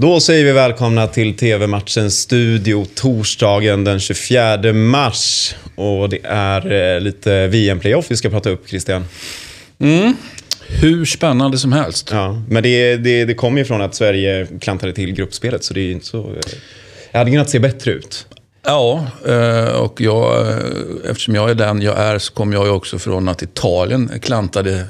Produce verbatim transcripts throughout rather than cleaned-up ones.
Då säger vi välkomna till T V-matchens studio torsdagen den tjugofjärde mars. Och det är eh, lite V M-playoff vi ska prata upp, Christian. Mm. Hur spännande som helst. Ja, men det, det, det kommer ju från att Sverige klantade till gruppspelet, så det är inte så... Eh, jag hade kunnat se bättre ut. Ja, och jag, eftersom jag är den jag är, så kom jag också från att Italien klantade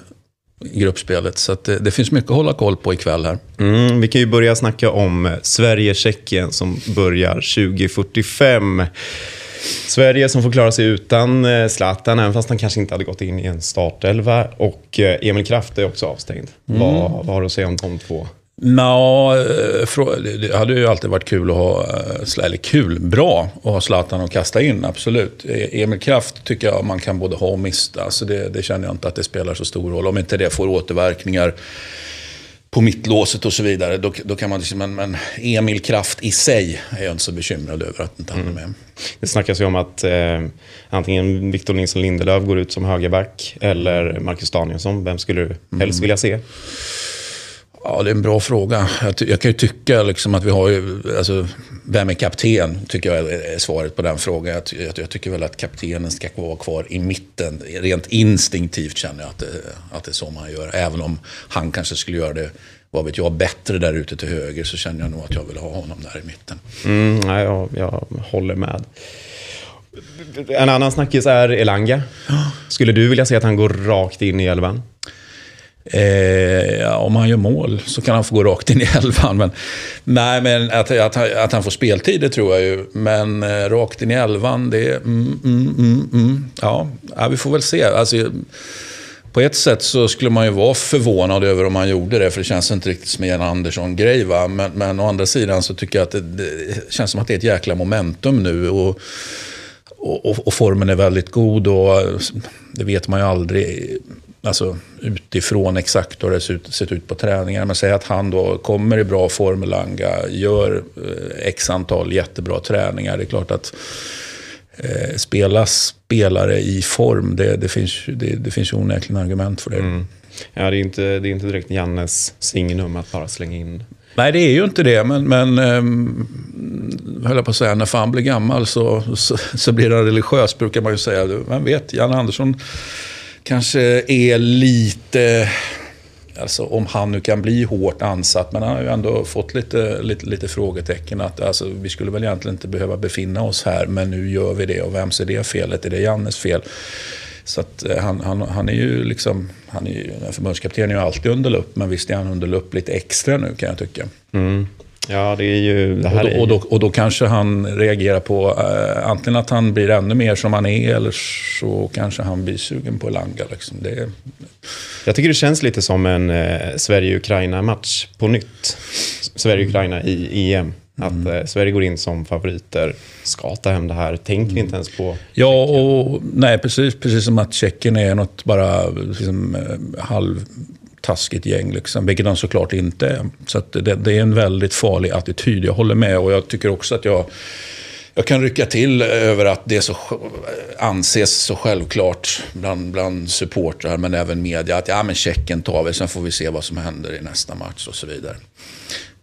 gruppspelet. Så att det, det finns mycket att hålla koll på ikväll här. Mm, vi kan ju börja snacka om Sverige-Tjeckien som börjar tjugo fyrtiofem. Sverige som får klara sig utan Zlatan, även fast han kanske inte hade gått in i en startelva. Och Emil Kraft är också avstängd. Mm. Vad, vad har du att säga om de två? Nå, det hade ju alltid varit kul att ha, eller kul, bra att ha Zlatan och kasta in, absolut. Emil Kraft tycker jag man kan både ha och mista, så det, det känner jag inte att det spelar så stor roll. Om inte det får återverkningar på mittlåset och så vidare, då, då kan man liksom, men, men Emil Kraft i sig är jag inte så bekymrad över att inte han är med. Mm. Det snackas ju om att eh, antingen Viktor Lindelöf går ut som högerback eller Marcus Danielsson. Vem skulle du helst mm. vilja se? Ja, det är en bra fråga. Jag, ty- jag kan ju tycka liksom att vi har ju, alltså, vem är kapten? Tycker jag är svaret på den frågan. Jag, ty- jag tycker väl att kaptenen ska vara kvar i mitten. Rent instinktivt känner jag att det, att det är så man gör. Även om han kanske skulle göra det, vad vet jag, bättre där ute till höger, så känner jag nog att jag vill ha honom där i mitten. Mm, nej, jag, jag håller med. En annan snackis är Elanga. Skulle du vilja se att han går rakt in i elvan? Eh, om han gör mål så kan han få gå rakt in i elvan, men nej, men att, att, att han får speltid, det tror jag ju, men eh, rakt in i elvan, det är mm, mm, mm, mm. Ja. Ja, vi får väl se, alltså, på ett sätt så skulle man ju vara förvånad över om han gjorde det, för det känns inte riktigt som Jan Andersson grej, va? Men, men å andra sidan så tycker jag att det, det känns som att det är ett jäkla momentum nu, och och, och formen är väldigt god, och det vet man ju aldrig, alltså utifrån exakt hur det sett ut på träningar, men säg att han då kommer i bra form, Elanga, gör x antal jättebra träningar, det är klart att eh, spela spelare i form, det, det finns det, det finns onekligen argument för det. Mm. Ja, det är inte det är inte direkt Jannes signum att bara slänga in. Nej, det är ju inte det, men, men eh, höll jag på att säga, när fan blir gammal så, så, så blir han religiös, brukar man ju säga. Vem vet, Jan Andersson kanske är lite, alltså om han nu kan bli hårt ansatt, men han har ju ändå fått lite, lite, lite frågetecken att, alltså, vi skulle väl egentligen inte behöva befinna oss här, men nu gör vi det, och vems är det felet? Är det Jannes fel? Så att han, han, han är ju liksom, han är ju, förbundskapten är ju alltid under lupp, men visst är han under lupp lite extra nu, kan jag tycka. Mm. Ja, det är ju det här, och då, och, då, och då kanske han reagerar på eh, antingen att han blir ännu mer som han är, eller så kanske han blir sugen på Elanga liksom. Det... Jag tycker det känns lite som en eh, Sverige-Ukraina-match på nytt. Sverige-Ukraina i E M. Att mm. Sverige går in som favoriter, ska ta hem det här, tänker mm. inte ens på ja, och nej, precis, precis som att Tjeckien är något bara liksom, halvtaskigt gäng liksom, vilket de såklart inte är. Så att det, det är en väldigt farlig attityd, jag håller med, och jag tycker också att jag Jag kan rycka till över att det så anses så självklart bland, bland supportrar, men även media, att ja, men Tjeckien tar vi, sen får vi se vad som händer i nästa match och så vidare.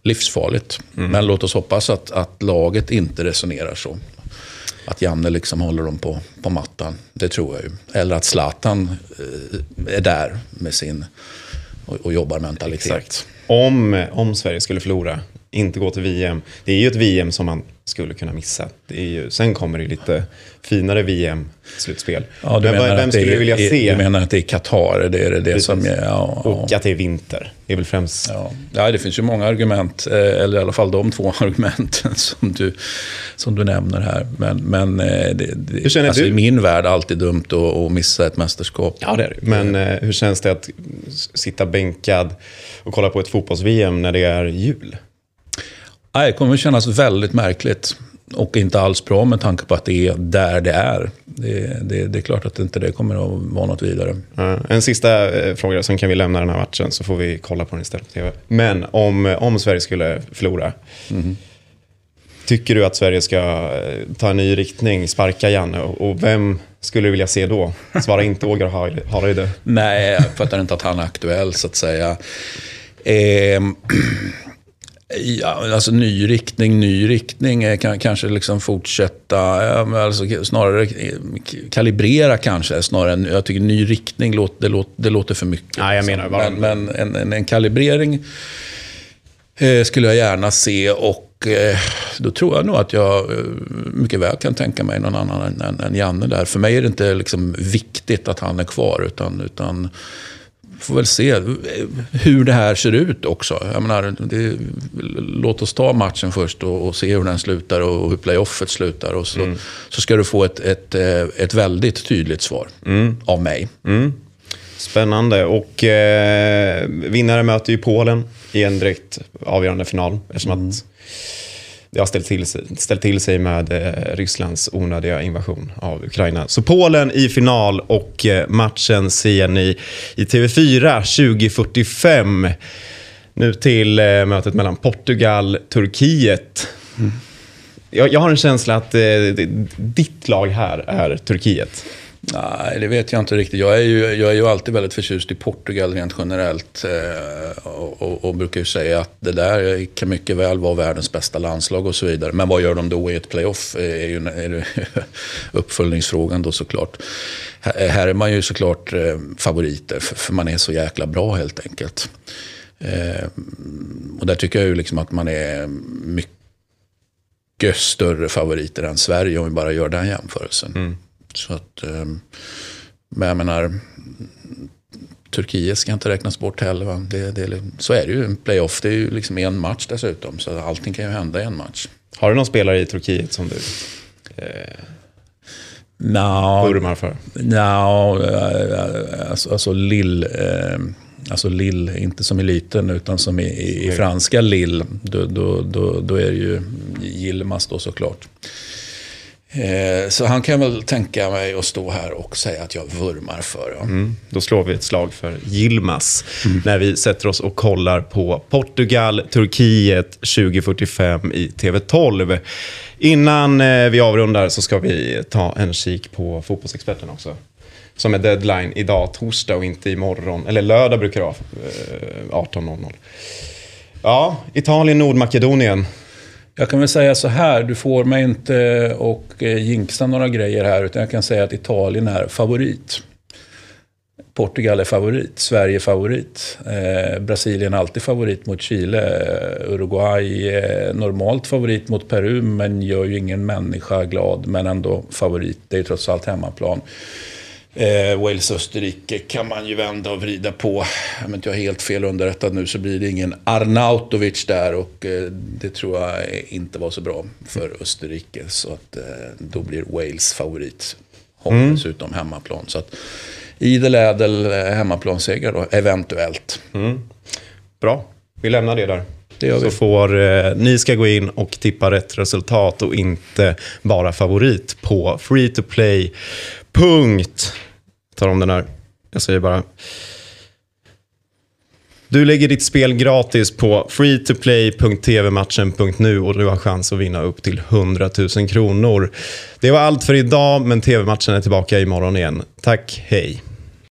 Livsfarligt. Mm. Men låt oss hoppas att, att laget inte resonerar så. Att Janne liksom håller dem på, på mattan, det tror jag ju. Eller att Zlatan är där med sin och, och jobbar mentalitet. Exakt. Om, om Sverige skulle förlora, inte gå till V M. Det är ju ett V M som man skulle kunna missa. Det är ju, sen kommer det lite finare V M-slutspel. Ja, du, men menar vem, vem skulle är, du vilja är, se? Du menar att det är Qatar, det är det, det som är... Ja, och ja. Att det är vinter. Det är väl främst... Ja. ja, det finns ju många argument, eller i alla fall de två argumenten som du, som du nämner här. Men, men det, det, hur känner alltså du? I min värld alltid dumt att, att missa ett mästerskap. Ja, det är det. Men hur känns det att sitta bänkad och kolla på ett fotbolls-V M när det är jul? Nej, det kommer kännas väldigt märkligt och inte alls bra med tanke på att det är där det är. Det, det, det är klart att inte det kommer att vara något vidare. Ja, en sista fråga, sen kan vi lämna den här matchen så får vi kolla på den istället på T V. Men om, om Sverige skulle förlora, mm. tycker du att Sverige ska ta en ny riktning, sparka Janne? Och vem skulle du vilja se då? Svara inte Åger Harald. Nej, jag fattar inte att han är aktuell så att säga. Ehm... Ja, alltså ny riktning, ny riktning kan kanske liksom fortsätta, alltså snarare kalibrera kanske, snarare än, jag tycker ny riktning låter, det låter, det låter för mycket. Ja, jag menar, bara... Men, men en, en, en kalibrering eh, skulle jag gärna se, och eh, då tror jag nog att jag mycket väl kan tänka mig någon annan än, än Janne där. För mig är det inte liksom viktigt att han är kvar, utan... utan får väl se hur det här ser ut också. Jag menar, det, låt oss ta matchen först och, och se hur den slutar och hur playoffet slutar. Och så, mm. så ska du få ett, ett, ett väldigt tydligt svar mm. av mig. Mm. Spännande. Och eh, vinnare möter ju Polen i en direkt avgörande final. Eftersom mm. att det har ställt till, ställt till sig med eh, Rysslands onödiga invasion av Ukraina. Så Polen i final, och eh, matchen ser ni i T V fyra tjugo fyrtiofem. Nu till eh, mötet mellan Portugal och Turkiet. Mm. Jag, jag har en känsla att eh, ditt lag här är Turkiet. Nej, det vet jag inte riktigt. Jag är ju, jag är ju alltid väldigt förtjust i Portugal rent generellt, eh, och, och, och brukar ju säga att det där kan mycket väl vara världens bästa landslag och så vidare. Men vad gör de då i ett playoff är ju är det uppföljningsfrågan då såklart. Här, här är man ju såklart eh, favoriter för, för man är så jäkla bra helt enkelt. Eh, och där tycker jag ju liksom att man är mycket större favoriter än Sverige om vi bara gör den jämförelsen. Mm. Så att, men jag menar, Turkiet ska inte räknas bort heller, va? Det, det, så är det ju en playoff, det är ju liksom en match dessutom, så allting kan ju hända i en match. Har du någon spelare i Turkiet som du eh, no, vurmar för? No, alltså, alltså Lille, eh, alltså Lille, inte som i liten utan som i, i franska Lille, då, då, då, då är det ju Gilmas då såklart. Så han kan väl tänka mig att stå här och säga att jag vurmar för det. Mm. Då slår vi ett slag för Gilmas mm. när vi sätter oss och kollar på Portugal-Turkiet tjugo fyrtiofem i T V tolv. Innan vi avrundar så ska vi ta en kik på fotbollsexperten också. Som är deadline idag torsdag och inte imorgon. Eller lördag brukar det vara arton noll noll. Ja, Italien-Nordmakedonien. Jag kan väl säga så här, du får mig inte och jinxa några grejer här, utan jag kan säga att Italien är favorit. Portugal är favorit, Sverige är favorit. Eh, Brasilien är alltid favorit mot Chile. Uruguay är normalt favorit mot Peru, men gör ju ingen människa glad, men ändå favorit. Det är ju trots allt hemmaplan. Eh, Wales och Österrike kan man ju vända och vrida på. Om inte jag är helt fel underrättad nu så blir det ingen Arnautovic där, och eh, det tror jag inte var så bra för Österrike, så att eh, då blir Wales favorit. Hoppas dessutom mm. hemmaplan, så att idel ädel hemmaplanseger då, eventuellt. Mm. Bra, vi lämnar det där. Det gör vi. Så får, eh, ni ska gå in och tippa rätt resultat och inte bara favorit på free to play. Punkt. Tar om den här. Jag säger bara. Du lägger ditt spel gratis på free to play punkt t v matchen punkt nu och du har chans att vinna upp till hundra tusen kronor. Det var allt för idag, men T V-matchen är tillbaka imorgon igen. Tack, hej.